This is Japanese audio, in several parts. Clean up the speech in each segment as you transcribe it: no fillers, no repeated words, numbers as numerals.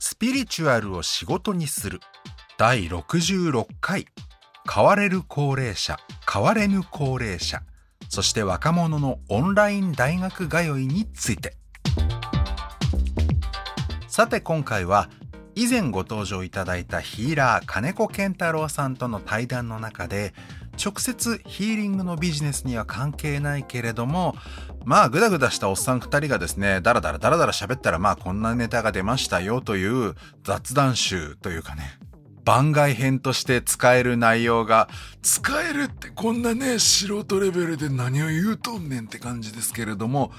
スピリチュアルを仕事にする第66回変われる高齢者、変われぬ高齢者、そして若者のオンライン大学通いについて。さて今回は以前ご登場いただいたヒーラー金子健太郎さんとの対談の中で、直接ヒーリングのビジネスには関係ないけれども、グダグダしたおっさん2人がですね、ダラダラ喋ったらこんなネタが出ましたよという雑談集というかね、番外編として使える内容が使えるってこんなね、素人レベルで何を言うとんねんって感じですけれども、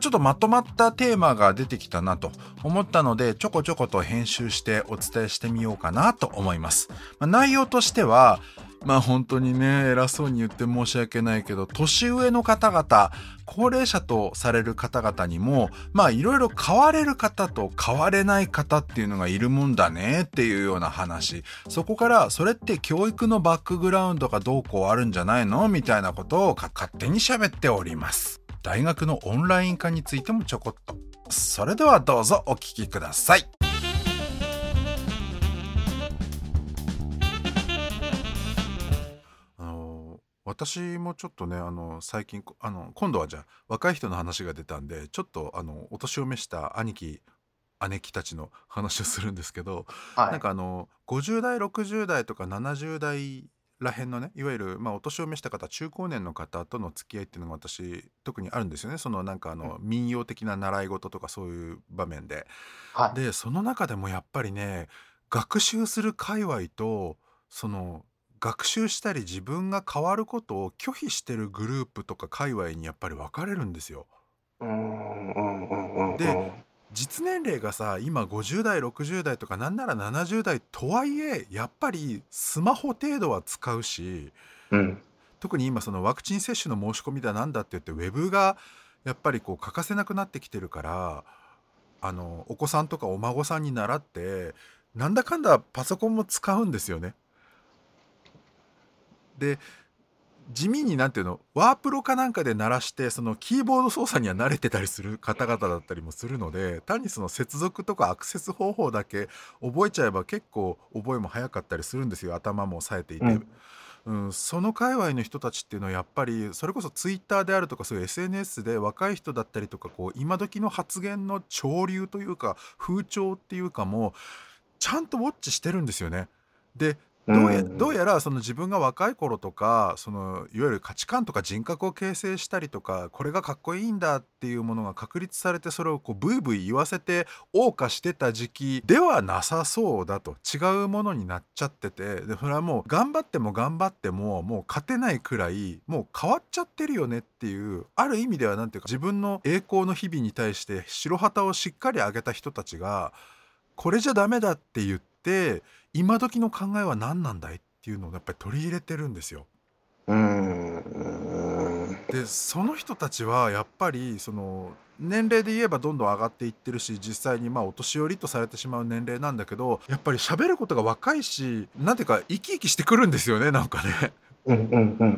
ちょっとまとまったテーマが出てきたなと思ったので、ちょこちょこと編集してお伝えしてみようかなと思います。内容としては、本当にね、偉そうに言って申し訳ないけど、年上の方々、高齢者とされる方々にも、いろいろ変われる方と変われない方っていうのがいるもんだねっていうような話。そこから、それって教育のバックグラウンドがどうこうあるんじゃないのみたいなことを勝手に喋っております。大学のオンライン化についてもちょこっと。それではどうぞお聞きください。私もちょっとね、最近今度はじゃあ若い人の話が出たんで、ちょっとお年を召した兄貴姉貴たちの話をするんですけど、はい、50代60代とか70代らへんのね、いわゆるお年を召した方、中高年の方との付き合いっていうのが私特にあるんですよね。その民謡的な習い事とかそういう場面で、はい、でその中でもやっぱりね、学習する界隈とその学習したり自分が変わることを拒否してるグループとか界隈にやっぱり分かれるんですよ。で、実年齢が今50代60代とかなんなら70代とはいえ、やっぱりスマホ程度は使うし、特に今そのワクチン接種の申し込みだなんだって言って、ウェブがやっぱり欠かせなくなってきてるから、お子さんとかお孫さんに習ってなんだかんだパソコンも使うんですよね。で、地味にワープロかなんかで鳴らして、そのキーボード操作には慣れてたりする方々だったりもするので、単にその接続とかアクセス方法だけ覚えちゃえば結構覚えも早かったりするんですよ。頭も冴えていて、その界隈の人たちっていうのはやっぱりそれこそツイッターであるとか、そういう SNS で若い人だったりとか、今時の発言の潮流というか風潮っていうかもちゃんとウォッチしてるんですよね。でどうやらその自分が若い頃とか、そのいわゆる価値観とか人格を形成したりとか、これがかっこいいんだっていうものが確立されて、それをブイブイ言わせて謳歌してた時期ではなさそうだと、違うものになっちゃってて、でそれはもう頑張ってももう勝てないくらいもう変わっちゃってるよねっていう、ある意味ではなんていうか、自分の栄光の日々に対して白旗をしっかり上げた人たちがこれじゃダメだって言って、今時の考えは何なんだいっていうのをやっぱり取り入れてるんですよ。でその人たちはやっぱりその年齢で言えばどんどん上がっていってるし、実際にお年寄りとされてしまう年齢なんだけど、やっぱり喋ることが若いし、なんていうか生き生きしてくるんですよね、なんかね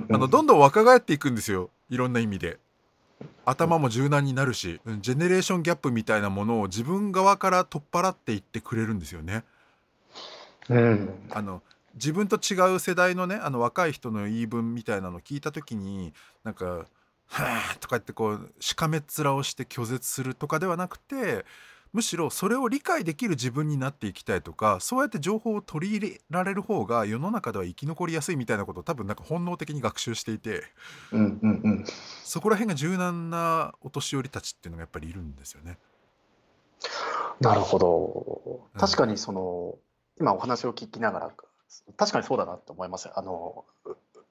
どんどん若返っていくんですよ、いろんな意味で。頭も柔軟になるし、ジェネレーションギャップみたいなものを自分側から取っ払っていってくれるんですよね。自分と違う世代のね、若い人の言い分みたいなのを聞いた時に、なんか「はあ」とか言ってしかめっ面をして拒絶するとかではなくて、むしろそれを理解できる自分になっていきたいとか、そうやって情報を取り入れられる方が世の中では生き残りやすいみたいなことを多分本能的に学習していて、そこら辺が柔軟なお年寄りたちっていうのがやっぱりいるんですよね。なるほど、確かにその、今お話を聞きながら確かにそうだなって思います。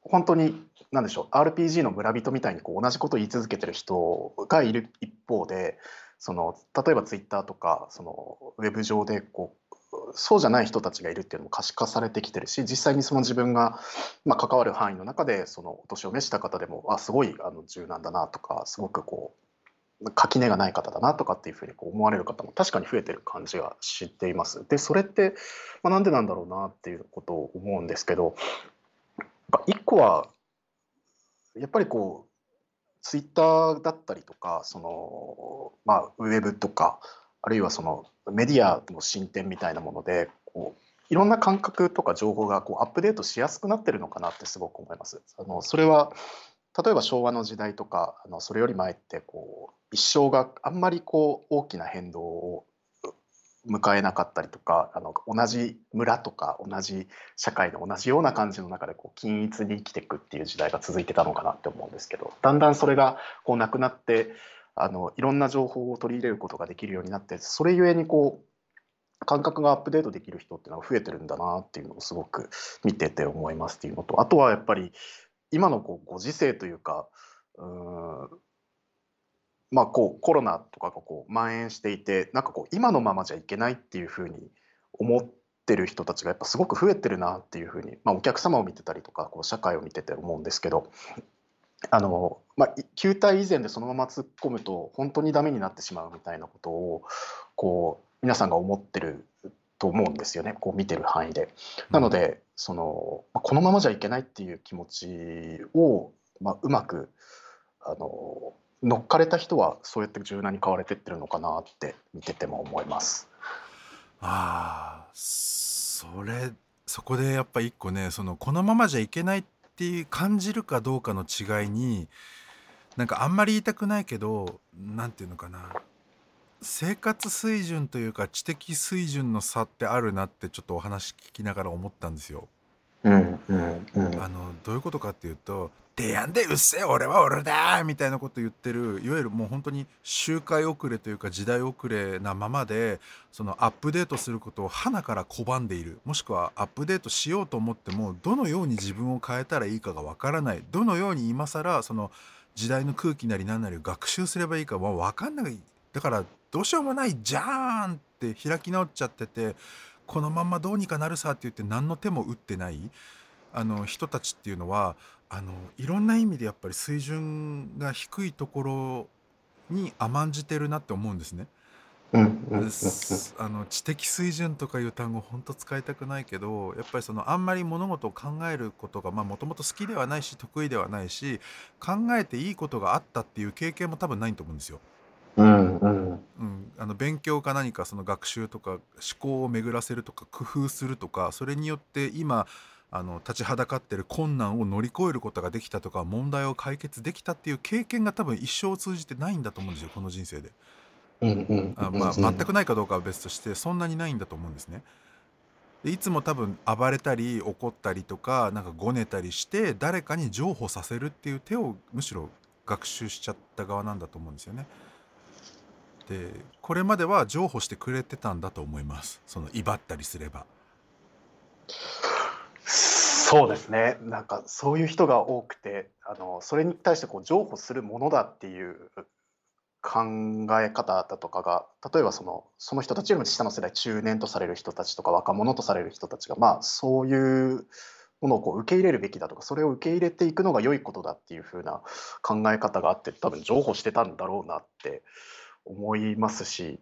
本当に何でしょう、 RPG の村人みたいに同じことを言い続けてる人がいる一方で、その例えばツイッターとかそのウェブ上でそうじゃない人たちがいるっていうのも可視化されてきてるし、実際にその自分が関わる範囲の中でそのお年を召した方でも、すごい柔軟だなとか、すごく垣根がない方だなとかっていうふうに思われる方も確かに増えてる感じがしています。でそれって、なんでなんだろうなっていうことを思うんですけど、一個はやっぱりツイッターだったりとか、ウェブとかあるいはそのメディアの進展みたいなものでこういろんな感覚とか情報がこうアップデートしやすくなってるのかなってすごく思います。それは例えば昭和の時代とかそれより前ってこう一生があんまりこう大きな変動を迎えなかったりとか同じ村とか同じ社会の同じような感じの中でこう均一に生きていくっていう時代が続いてたのかなって思うんですけど、だんだんそれがこうなくなっていろんな情報を取り入れることができるようになって、それゆえにこう感覚がアップデートできる人っていうのが増えてるんだなっていうのをすごく見てて思いますっていうのと、あとはやっぱり今のこうご時世というかまあこうコロナとかがこう蔓延していて、なんかこう今のままじゃいけないっていうふうに思ってる人たちがやっぱすごく増えてるなっていうふうに、まあ、お客様を見てたりとかこう社会を見てて思うんですけど。まあ、旧態依然でそのまま突っ込むと本当にダメになってしまうみたいなことをこう皆さんが思ってると思うんですよね、こう見てる範囲で。なのでこのままじゃいけないっていう気持ちを、まあ、うまく乗っかれた人はそうやって柔軟に変われてってるのかなって見てても思います。そこでやっぱ一個ね、このままじゃいけないって感じるかどうかの違いに、なんかあんまり言いたくないけど、なんていうのかな、生活水準というか知的水準の差ってあるなってちょっとお話聞きながら思ったんですよ。どういうことかっていうと、でやんでうっせえ俺は俺だみたいなこと言ってる、いわゆるもう本当に周回遅れというか時代遅れなままで、アップデートすることを花から拒んでいる、もしくはアップデートしようと思ってもどのように自分を変えたらいいかがわからない、どのように今更時代の空気なりなんなりを学習すればいいかはわかんない、だからどうしようもないじゃーんって開き直っちゃってて、このままどうにかなるさって言って何の手も打ってない人たちっていうのは、いろんな意味でやっぱり水準が低いところに甘んじてるなって思うんですね。知的水準とかいう単語本当使いたくないけど、やっぱりあんまり物事を考えることがもともと好きではないし得意ではないし、考えていいことがあったっていう経験も多分ないと思うんですよ。勉強か何か学習とか思考を巡らせるとか工夫するとか、それによって今立ちはだかってる困難を乗り越えることができたとか、問題を解決できたっていう経験が多分一生を通じてないんだと思うんですよ、この人生で。全くないかどうかは別として、そんなにないんだと思うんですね。でいつも多分暴れたり怒ったりとかなんかごねたりして誰かに譲歩させるっていう手をむしろ学習しちゃった側なんだと思うんですよね。でこれまでは譲歩してくれてたんだと思います、威張ったりすれば。そうですね、なんかそういう人が多くて、それに対して譲歩するものだっていう考え方だとかが、例えばその人たちよりも下の世代、中年とされる人たちとか若者とされる人たちが、まあ、そういうものを受け入れるべきだとか、それを受け入れていくのが良いことだっていう風な考え方があって、多分譲歩してたんだろうなって思いますし、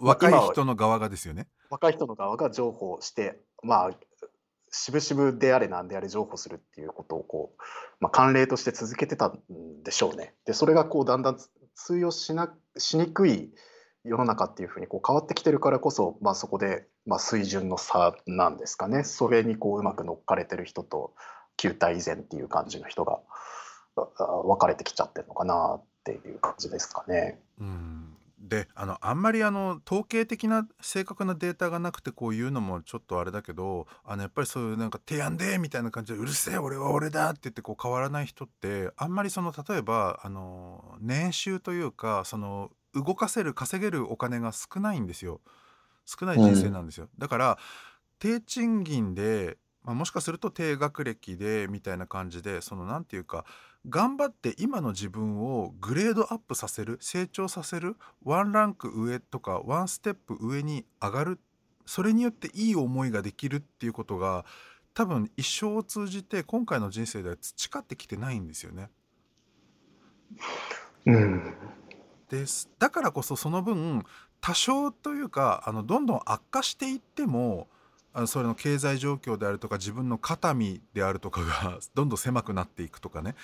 若い人の側がですよね。若い人の側が譲歩して、まあしぶしぶであれなんであれ譲歩するっていうことを慣例として続けてたんでしょうね。でそれがだんだん通用しにくい世の中っていうふうに変わってきてるからこそ、まあ、そこで、まあ、水準の差なんですかね。それにうまく乗っかれてる人と旧態依然っていう感じの人が分かれてきちゃってるのかなっていう感じですかね。であんまり統計的な正確なデータがなくてこういうのもちょっとあれだけど、やっぱりそういうなんか「てやんで」みたいな感じで「うるせえ俺は俺だ」って言って変わらない人って、あんまり例えば年収というか動かせる稼げるお金が少ないんですよ。少ない人生なんですよ。だから低賃金で、まあ、もしかすると低学歴でみたいな感じでなんていうか、頑張って今の自分をグレードアップさせる、成長させる、ワンランク上とかワンステップ上に上がる、それによっていい思いができるっていうことが多分一生を通じて今回の人生では培ってきてないんですよね。ですだからこそその分多少というかどんどん悪化していってもそれの経済状況であるとか自分の肩身であるとかがどんどん狭くなっていくとかね、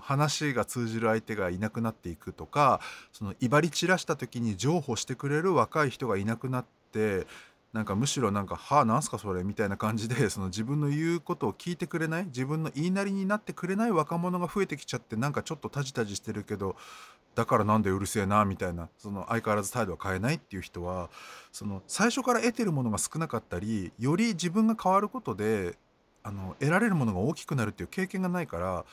話が通じる相手がいなくなっていくとか、その威張り散らした時に譲歩してくれる若い人がいなくなって、なんかむしろなんか「はあなんすかそれ」みたいな感じで、その自分の言うことを聞いてくれない、自分の言いなりになってくれない若者が増えてきちゃって、なんかちょっとタジタジしてるけど、だからなんでうるせえなみたいな、その相変わらず態度は変えないっていう人は、その最初から得てるものが少なかったり、より自分が変わることで得られるものが大きくなるっていう経験がないから、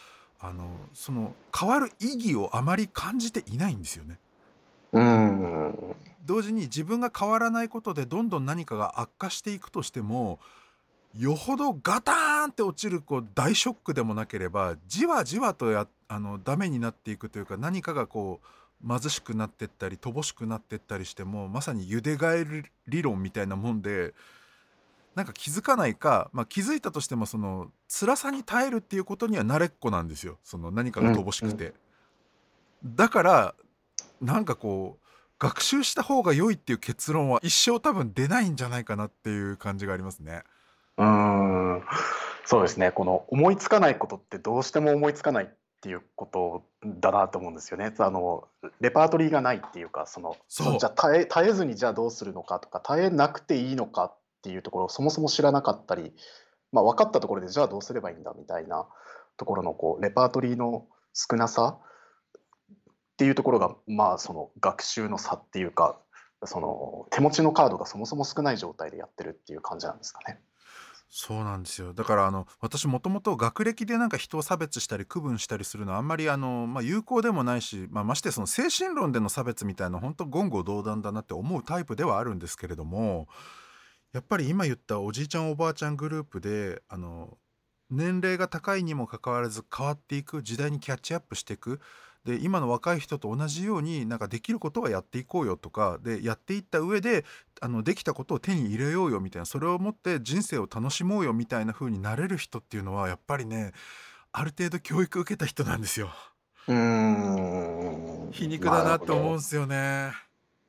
その変わる意義をあまり感じていないんですよね。うん同時に自分が変わらないことでどんどん何かが悪化していくとしても、よほどガターンって落ちる大ショックでもなければ、じわじわとダメになっていくというか、何かが貧しくなってったり乏しくなってったりしても、まさにゆで返り理論みたいなもんで、なんか気づかないか、気づいたとしてもその辛さに耐えるっていうことには慣れっこなんですよ、その何かが乏しくて。だからなんか学習した方が良いっていう結論は一生多分出ないんじゃないかなっていう感じがありますね。そうですね。この思いつかないことってどうしても思いつかないっていうことだなと思うんですよね。レパートリーがないっていうか、じゃあ耐えずにじゃあどうするのかとか、耐えなくていいのかっていうところをそもそも知らなかったり、分かったところでじゃあどうすればいいんだみたいなところのレパートリーの少なさっていうところが、その学習の差っていうか、その手持ちのカードがそもそも少ない状態でやってるっていう感じなんですかね。そうなんですよ。だから私もともと学歴でなんか人を差別したり区分したりするのはあんまり有効でもないし、ましてその精神論での差別みたいな本当言語道断だなって思うタイプではあるんですけれども、やっぱり今言ったおじいちゃんおばあちゃんグループで年齢が高いにもかかわらず変わっていく時代にキャッチアップしていく。で今の若い人と同じようになんかできることはやっていこうよとかで、やっていった上でできたことを手に入れようよみたいな、それを持って人生を楽しもうよみたいな風になれる人っていうのはやっぱりね、ある程度教育受けた人なんですよ。皮肉だなと思うんですよね。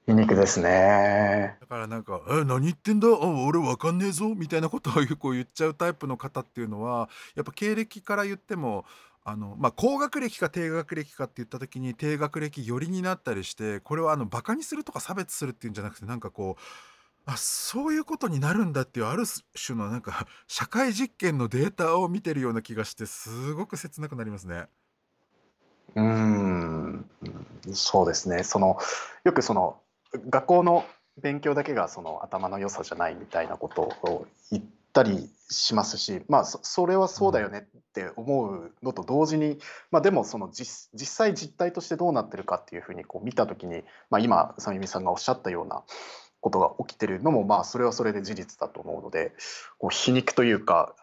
皮肉ですね。だからなんか何言ってんだ俺わかんねえぞみたいなことを言っちゃうタイプの方っていうのは、やっぱ経歴から言っても高学歴か低学歴かって言った時に低学歴寄りになったりして、これはバカにするとか差別するっていうんじゃなくて、なんかそういうことになるんだっていうある種のなんか社会実験のデータを見てるような気がして、すごく切なくなりますね。そうですね。よく学校の勉強だけが頭の良さじゃないみたいなことを言ってたりしますし、それはそうだよねって思うのと同時に、でも実際実態としてどうなってるかっていうふうに見た時に、今さゆみさんがおっしゃったようなことが起きてるのも、それはそれで事実だと思うので、皮肉というか、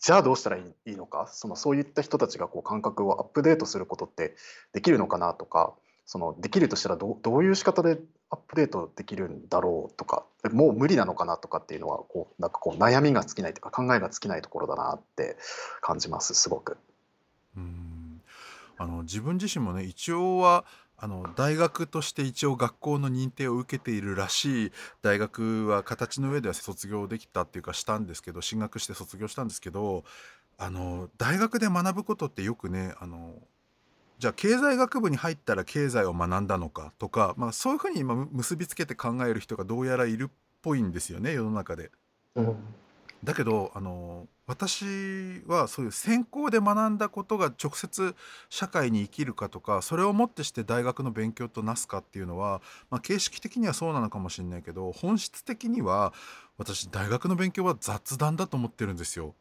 じゃあどうしたらいいのか、そういった人たちが感覚をアップデートすることってできるのかなとか、できるとしたらどういう仕方でアップデートできるんだろうとか、もう無理なのかなとかっていうのはなんか悩みが尽きないというか、考えが尽きないところだなって感じます、すごく。自分自身もね、一応は大学として一応学校の認定を受けているらしい大学は形の上では卒業できたっていうかしたんですけど、進学して卒業したんですけど、大学で学ぶことってよくね、じゃあ経済学部に入ったら経済を学んだのかとか、そういうふうに今結びつけて考える人がどうやらいるっぽいんですよね、世の中で。だけど私はそういう専攻で学んだことが直接社会に生きるかとか、それをもってして大学の勉強となすかっていうのは、形式的にはそうなのかもしれないけど、本質的には私大学の勉強は雑談だと思ってるんですよ。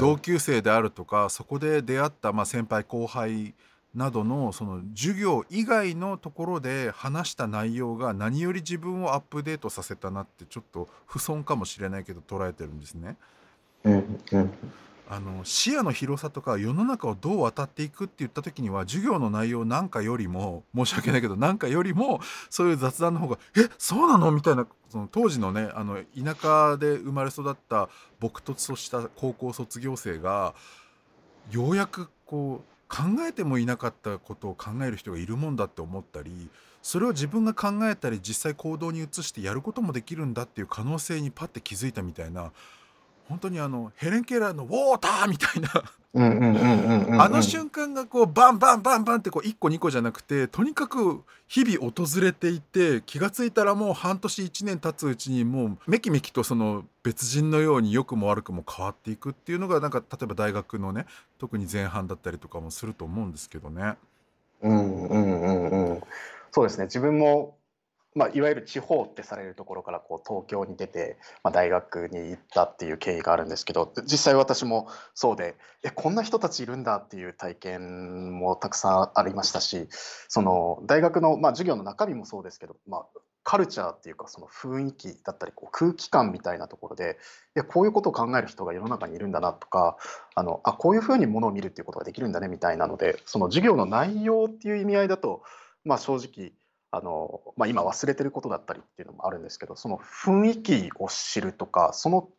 同級生であるとか、そこで出会った先輩後輩などのその授業以外のところで話した内容が何より自分をアップデートさせたなって、ちょっと不損かもしれないけど捉えてるんですね。視野の広さとか世の中をどう渡っていくって言った時には、授業の内容なんかよりも、申し訳ないけどなんかよりも、そういう雑談の方がそうなのみたいな、その当時のね、田舎で生まれ育った僕とした高校卒業生がようやく考えてもいなかったことを考える人がいるもんだって思ったり、それを自分が考えたり実際行動に移してやることもできるんだっていう可能性にパッて気づいたみたいな、本当にヘレン・ケラーのウォーターみたいなあの瞬間がこうバンバンバンバンってこう1個2個じゃなくて、とにかく日々訪れていて、気がついたらもう半年1年経つうちにもうめきめきとその別人のように良くも悪くも変わっていくっていうのが、なんか例えば大学のね、特に前半だったりとかもすると思うんですけどね。うんうんうんうん、そうですね。自分もいわゆる地方ってされるところからこう東京に出て、大学に行ったっていう経緯があるんですけど、実際私もそうで、こんな人たちいるんだっていう体験もたくさんありましたし、その大学の、授業の中身もそうですけど、カルチャーっていうかその雰囲気だったりこう空気感みたいなところで、こういうことを考える人が世の中にいるんだなとか、こういうふうにものを見るっていうことができるんだねみたいなので、その授業の内容っていう意味合いだと、正直今忘れてることだったりっていうのもあるんですけど、その雰囲気を知るとか、その、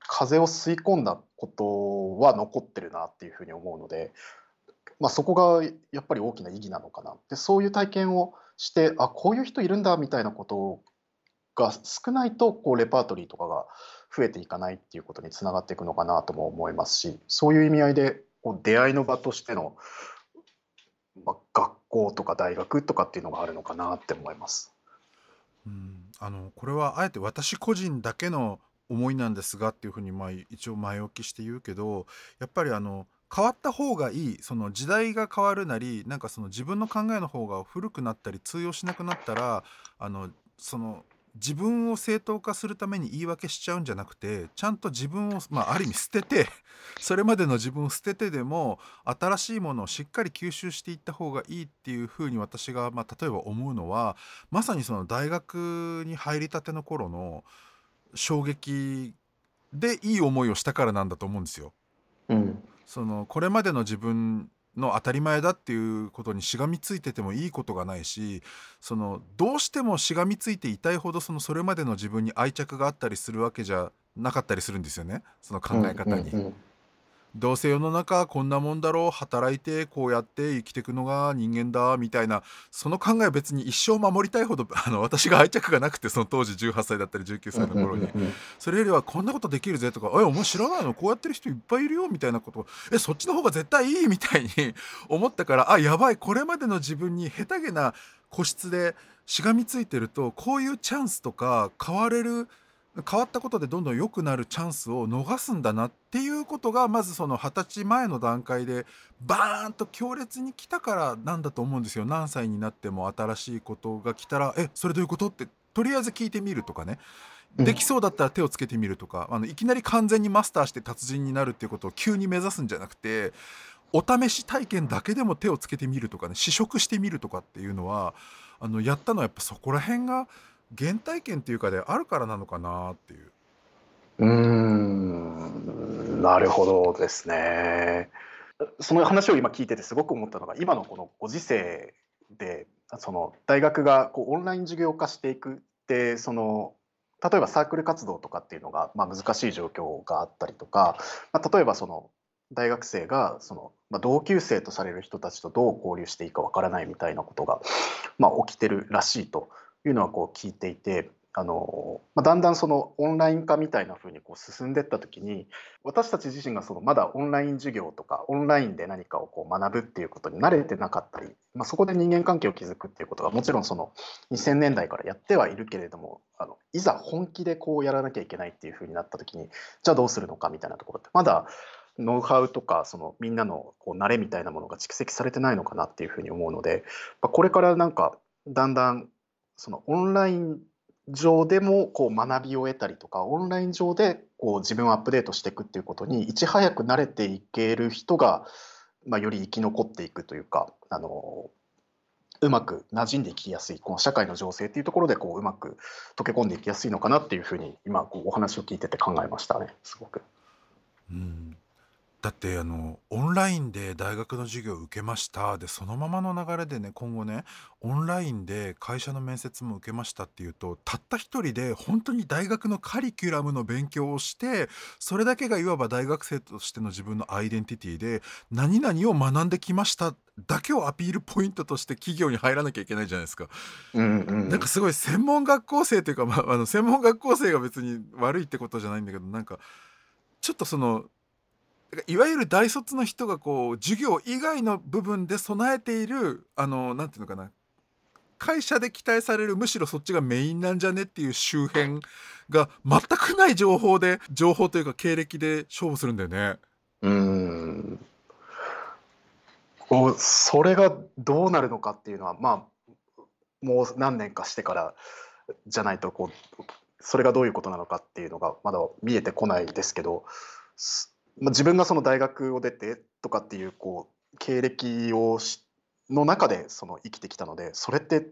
風を吸い込んだことは残ってるなっていうふうに思うので、そこがやっぱり大きな意義なのかな。で、そういう体験をして、こういう人いるんだみたいなことが少ないと、こうレパートリーとかが増えていかないっていうことにつながっていくのかなとも思いますし、そういう意味合いでこう出会いの場としての、学校とか大学とかっていうのがあるのかなって思います。これはあえて私個人だけの思いなんですがっていうふうに一応前置きして言うけど、やっぱり変わった方がいい、その時代が変わるなり、なんかその自分の考えの方が古くなったり通用しなくなったら、その自分を正当化するために言い訳しちゃうんじゃなくて、ちゃんと自分を、ある意味捨てて、それまでの自分を捨ててでも新しいものをしっかり吸収していった方がいいっていうふうに私が、例えば思うのは、まさにその大学に入りたての頃の衝撃でいい思いをしたからなんだと思うんですよ。そのこれまでの自分の当たり前だっていうことにしがみついててもいいことがないし、そのどうしてもしがみついていたいほど、それまでの自分に愛着があったりするわけじゃなかったりするんですよね、その考え方に。どうせ世の中こんなもんだろう、働いてこうやって生きていくのが人間だみたいな、その考えは別に一生守りたいほど私が愛着がなくて、その当時18歳だったり19歳の頃に、それよりはこんなことできるぜとか、お前知らないの、こうやってる人いっぱいいるよみたいなことを、そっちの方が絶対いいみたいに思ったから、やばい、これまでの自分に下手げな個室でしがみついてると、こういうチャンスとか変わったことでどんどん良くなるチャンスを逃すんだなっていうことが、まずその20歳前の段階でバーンと強烈に来たからなんだと思うんですよ。何歳になっても新しいことが来たら、それどういうことってとりあえず聞いてみるとかね、できそうだったら手をつけてみるとか、いきなり完全にマスターして達人になるっていうことを急に目指すんじゃなくて、お試し体験だけでも手をつけてみるとかね、試食してみるとかっていうのはやったのは、やっぱそこら辺が原体験っていうかであるからなのかなっていう。なるほどですね。その話を今聞いててすごく思ったのが、今のこのご時世でその大学がこうオンライン授業化していくって、その例えばサークル活動とかっていうのが難しい状況があったりとか、例えばその大学生がその同級生とされる人たちとどう交流していいかわからないみたいなことが起きてるらしいというのはこう聞いていて、だんだんそのオンライン化みたいな風にこう進んでいった時に、私たち自身がそのまだオンライン授業とかオンラインで何かをこう学ぶっていうことに慣れてなかったり、そこで人間関係を築くっていうことがもちろんその2000年代からやってはいるけれども、いざ本気でこうやらなきゃいけないっていう風になった時に、じゃあどうするのかみたいなところって、まだノウハウとかそのみんなのこう慣れみたいなものが蓄積されてないのかなっていう風に思うので、これからなんかだんだんそのオンライン上でもこう学びを得たりとか、オンライン上でこう自分をアップデートしていくっていうことにいち早く慣れていける人が、より生き残っていくというか、うまく馴染んでいきやすい、この社会の情勢っていうところでこううまく溶け込んでいきやすいのかなっていうふうに、今こうお話を聞いてて考えましたね、すごく。だってオンラインで大学の授業を受けましたで、そのままの流れでね、今後ねオンラインで会社の面接も受けましたっていうと、たった一人で本当に大学のカリキュラムの勉強をして、それだけがいわば大学生としての自分のアイデンティティで、何々を学んできましただけをアピールポイントとして企業に入らなきゃいけないじゃないですか、うんうん、なんかすごい専門学校生というか、まあ、専門学校生が別に悪いってことじゃないんだけど、なんかちょっとそのいわゆる大卒の人がこう授業以外の部分で備えているなんていうのかな、会社で期待されるむしろそっちがメインなんじゃねっていう周辺が全くない情報というか経歴で勝負するんだよね。それがどうなるのかっていうのは、まあ、もう何年かしてからじゃないとこうそれがどういうことなのかっていうのがまだ見えてこないですけど、自分がその大学を出てとかっていう、こう経歴をの中でその生きてきたので、それって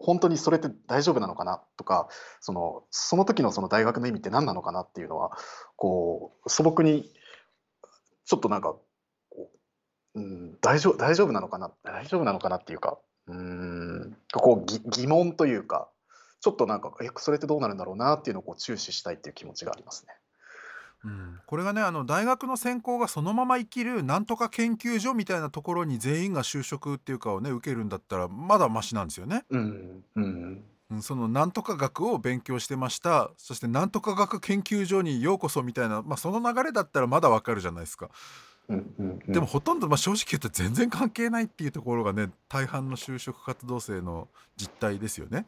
本当にそれって大丈夫なのかなとか、その時のその大学の意味って何なのかなっていうのはこう素朴にちょっとなんか、うん、大丈夫なのかなっていうか、こう疑問というか、ちょっとなんかそれってどうなるんだろうなっていうのをこう注視したいっていう気持ちがありますね。うん、これがね大学の専攻がそのまま生きるなんとか研究所みたいなところに全員が就職っていうかをね受けるんだったらまだマシなんですよね、うんうんうん、そのなんとか学を勉強してました、そしてなんとか学研究所にようこそみたいな、まあ、その流れだったらまだわかるじゃないですか、うんうんうん、でもほとんど、まあ、正直言うと全然関係ないっていうところがね大半の就職活動生の実態ですよね。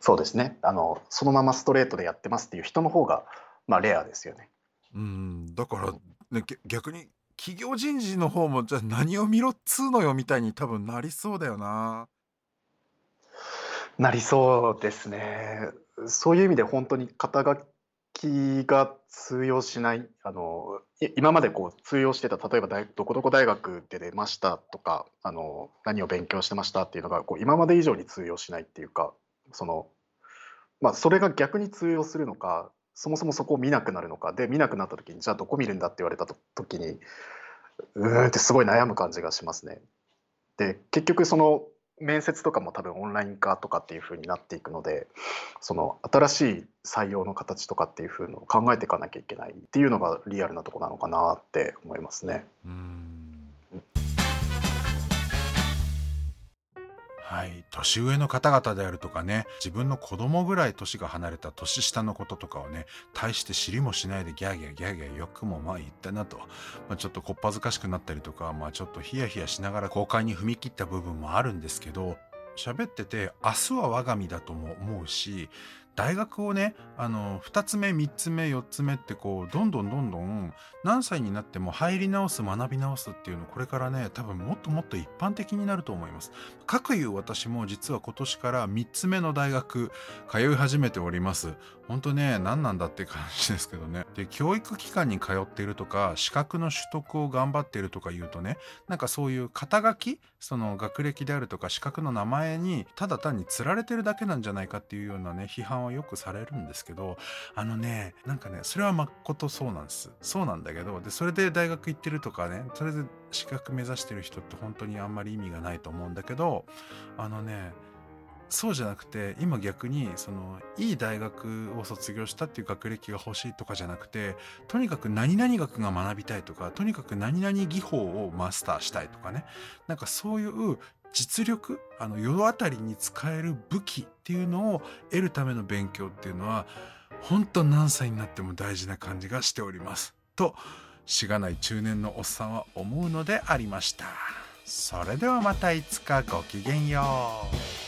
そうですね、そのままストレートでやってますっていう人の方がまあ、レアですよね。だから、ね、逆に企業人事の方もじゃあ何を見ろっつーのよみたいに多分なりそうだよな。なりそうですね。そういう意味で本当に肩書きが通用しない、今までこう通用してた、例えばどこどこ大学で出ましたとか何を勉強してましたっていうのがこう今まで以上に通用しないっていうか、まあ、それが逆に通用するのか、そもそもそこを見なくなるのかで、見なくなった時にじゃあどこ見るんだって言われた時にってすごい悩む感じがしますね。で結局その面接とかも多分オンライン化とかっていう風になっていくので、その新しい採用の形とかっていう風のを考えていかなきゃいけないっていうのがリアルなとこなのかなって思いますね。はい、年上の方々であるとかね、自分の子供ぐらい年が離れた年下のこととかをね、大して知りもしないでギャーギャーよくもまあ言ったなと、まあ、ちょっとこっぱずかしくなったりとか、まあ、ちょっとヒヤヒヤしながら公開に踏み切った部分もあるんですけど、喋ってて明日は我が身だとも思うし、大学をね2つ目3つ目4つ目ってこうどんどん何歳になっても入り直す学び直すっていうの、これからね多分もっともっと一般的になると思います。かくいう私も実は今年から3つ目の大学通い始めております。本当ね何なんだって感じですけどね。で教育機関に通っているとか資格の取得を頑張っているとか言うとね、なんかそういう肩書き、その学歴であるとか資格の名前にただ単に釣られてるだけなんじゃないかっていうようなね批判はよくされるんですけど、なんかねそれはまことそうなんです。そうなんだけど、でそれで大学行ってるとかね、それで資格目指してる人って本当にあんまり意味がないと思うんだけど、そうじゃなくて、今逆にいい大学を卒業したっていう学歴が欲しいとかじゃなくて、とにかく何々学が学びたいとか、とにかく何々技法をマスターしたいとかね、なんかそういう実力、世の中りに使える武器っていうのを得るための勉強っていうのは本当何歳になっても大事な感じがしておりますと、しがない中年のおっさんは思うのでありました。それではまたいつかごきげんよう。